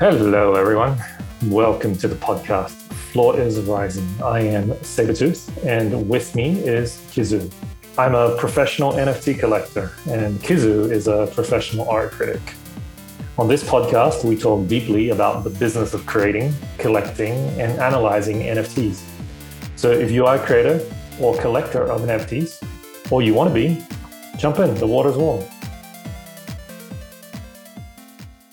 Hello, everyone. Welcome to the podcast, Floor is Rising. I am Sabertooth, and with me is Kizu. I'm a professional NFT collector, and Kizu is a professional art critic. On this podcast, we talk deeply about the business of creating, collecting, and analyzing NFTs. So if you are a creator or collector of NFTs, or you want to be, jump in, the water's warm.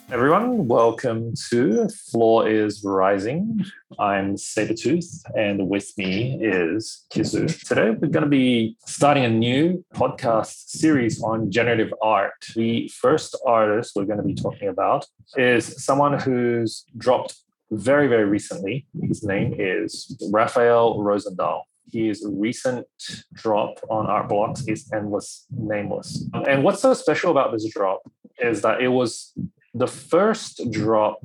Everyone, welcome to Floor is Rising. I'm Sabertooth, and with me is Kizu. Today, we're going to be starting a new podcast series on generative art. The first artist we're going to be talking about is someone who's dropped very, very recently. His name is Raphael Rosendahl. His recent drop on Artblocks is Endless Nameless. And what's so special about this drop is that it was the first drop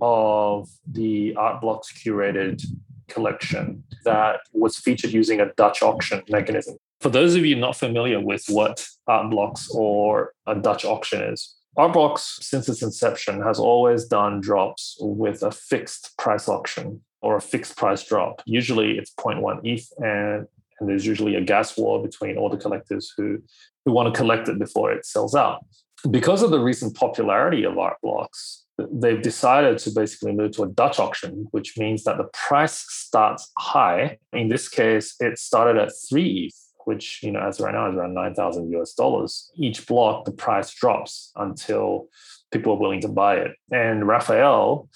of the Artblocks curated collection that was featured using a Dutch auction mechanism. For those of you not familiar with what Artblocks or a Dutch auction is, Artblocks, since its inception, has always done drops with a fixed price auction or a fixed price drop. Usually it's 0.1 ETH and there's usually a gas war between all the collectors who want to collect it before it sells out. Because of the recent popularity of Artblocks, they've decided to basically move to a Dutch auction, which means that the price starts high. In this case, it started at 3 ETH, which, you know, as right now is around $9,000. Each block, the price drops until people are willing to buy it. And Raphael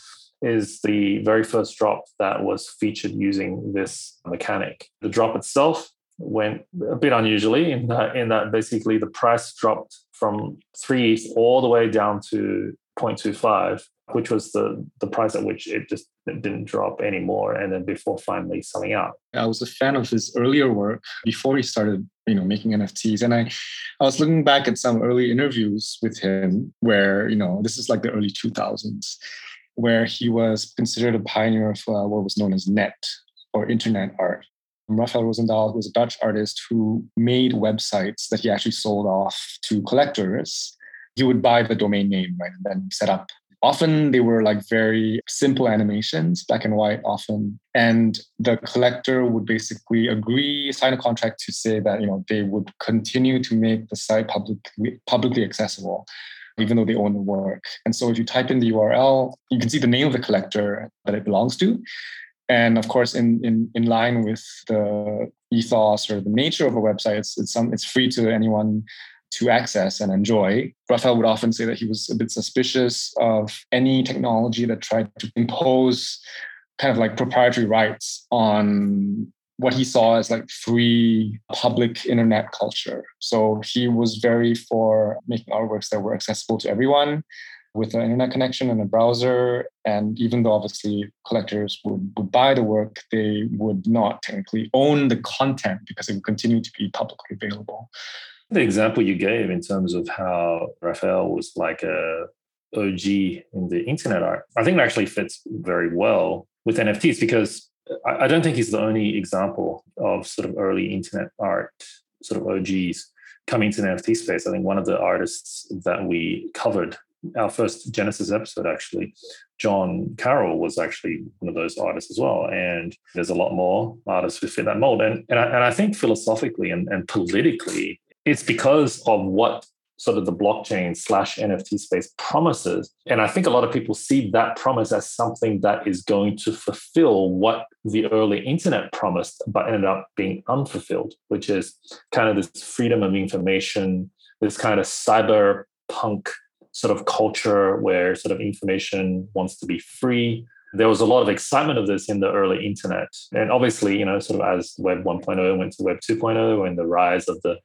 is the very first drop that was featured using this mechanic. The drop itself went a bit unusually in that basically the price dropped from 3 ETH all the way down to 0.25, which was the price at which it didn't drop anymore, and then before finally selling out. I was a fan of his earlier work before he started, making NFTs. And I was looking back at some early interviews with him where, this is like the early 2000s, where he was considered a pioneer of what was known as net or internet art. Raphael Rosendahl, who was a Dutch artist who made websites that he actually sold off to collectors. He would buy the domain name, right, and then set up. Often they were like very simple animations, black and white often. And the collector would basically agree, sign a contract to say that, they would continue to make the site publicly accessible, even though they own the work. And so if you type in the URL, you can see the name of the collector that it belongs to. And of course, in line with the ethos or the nature of a website, it's free to anyone to access and enjoy. Raphael would often say that he was a bit suspicious of any technology that tried to impose kind of like proprietary rights on what he saw as like free public internet culture. So he was very for making artworks that were accessible to everyone, with an internet connection and a browser. And even though obviously collectors would buy the work, they would not technically own the content because it would continue to be publicly available. The example you gave in terms of how Raphael was like a OG in the internet art, I think it actually fits very well with NFTs because I don't think he's the only example of sort of early internet art, sort of OGs coming to the NFT space. I think one of the artists that we covered our first Genesis episode, actually, John Carroll was actually one of those artists as well. And there's a lot more artists who fit that mold. And I think philosophically and politically, it's because of what sort of the blockchain/NFT space promises. And I think a lot of people see that promise as something that is going to fulfill what the early internet promised, but ended up being unfulfilled, which is kind of this freedom of information, this kind of cyberpunk sort of culture where sort of information wants to be free. There was a lot of excitement of this in the early internet. And obviously, sort of as Web 1.0 went to Web 2.0 and the rise of the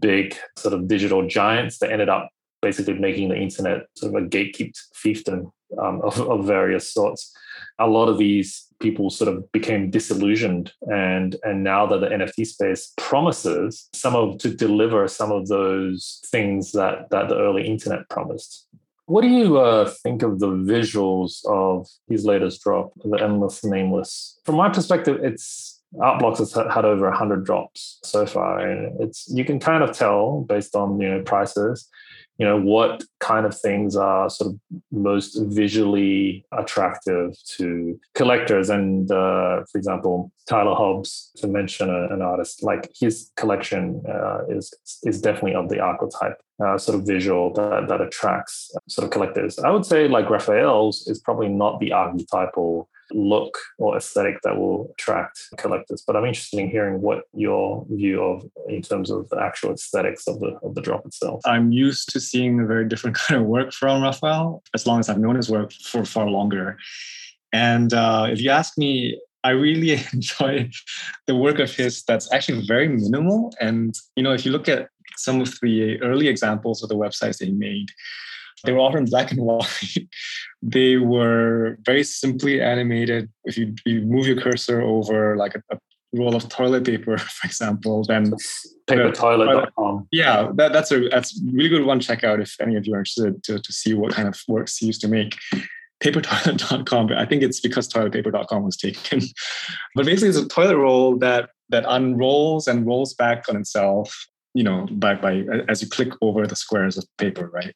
big sort of digital giants that ended up basically making the internet sort of a gatekept fiefdom of various sorts. A lot of these people sort of became disillusioned. And now that the NFT space promises to deliver some of those things that the early internet promised. What do you think of the visuals of his latest drop, The Endless Nameless? From my perspective, it's Artblocks has had over 100 drops so far, and it's, you can kind of tell based on, prices, what kind of things are sort of most visually attractive to collectors. And for example, Tyler Hobbs, to mention an artist, like his collection is definitely of the archetype sort of visual that attracts sort of collectors. I would say like Raphael's is probably not the archetypal look or aesthetic that will attract collectors. But I'm interested in hearing what your view of in terms of the actual aesthetics of the drop itself. I'm used to seeing a very different kind of work from Raphael, as long as I've known his work for far longer. And if you ask me, I really enjoy the work of his that's actually very minimal. And, if you look at some of the early examples of the websites they made, they were often black and white. They were very simply animated. If you move your cursor over like a roll of toilet paper, for example, then PaperToilet.com. Yeah, that's a really good one. Check out if any of you are interested to see what kind of works he used to make. PaperToilet.com. I think it's because toiletpaper.com was taken. But basically, it's a toilet roll that unrolls and rolls back on itself, by as you click over the squares of paper, right?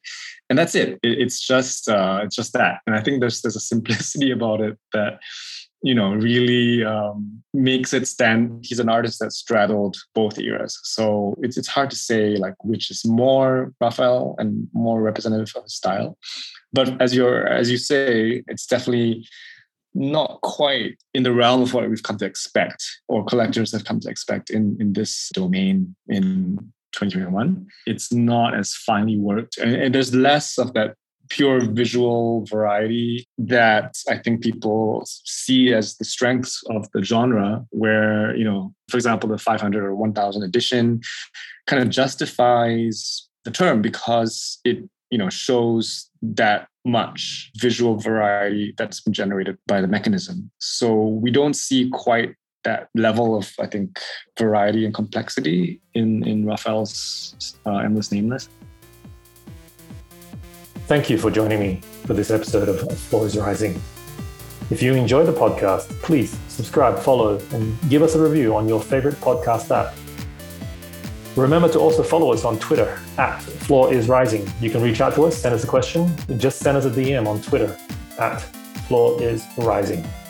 And that's it. It's just that. And I think there's a simplicity about it that, really makes it stand. He's an artist that straddled both eras. So it's hard to say like which is more Raphael and more representative of his style. But as you say, it's definitely not quite in the realm of what we've come to expect, or collectors have come to expect in this domain in 2021. It's not as finely worked. And there's less of that pure visual variety that I think people see as the strengths of the genre, where, for example, the 500 or 1000 edition kind of justifies the term because it, shows that much visual variety that's been generated by the mechanism. So we don't see quite that level of, I think, variety and complexity in Raphael's Endless Nameless. Thank you for joining me for this episode of Floor is Rising. If you enjoy the podcast, please subscribe, follow, and give us a review on your favorite podcast app. Remember to also follow us on Twitter @FloorIsRising. You can reach out to us, send us a question, just send us a DM on Twitter @FloorIsRising.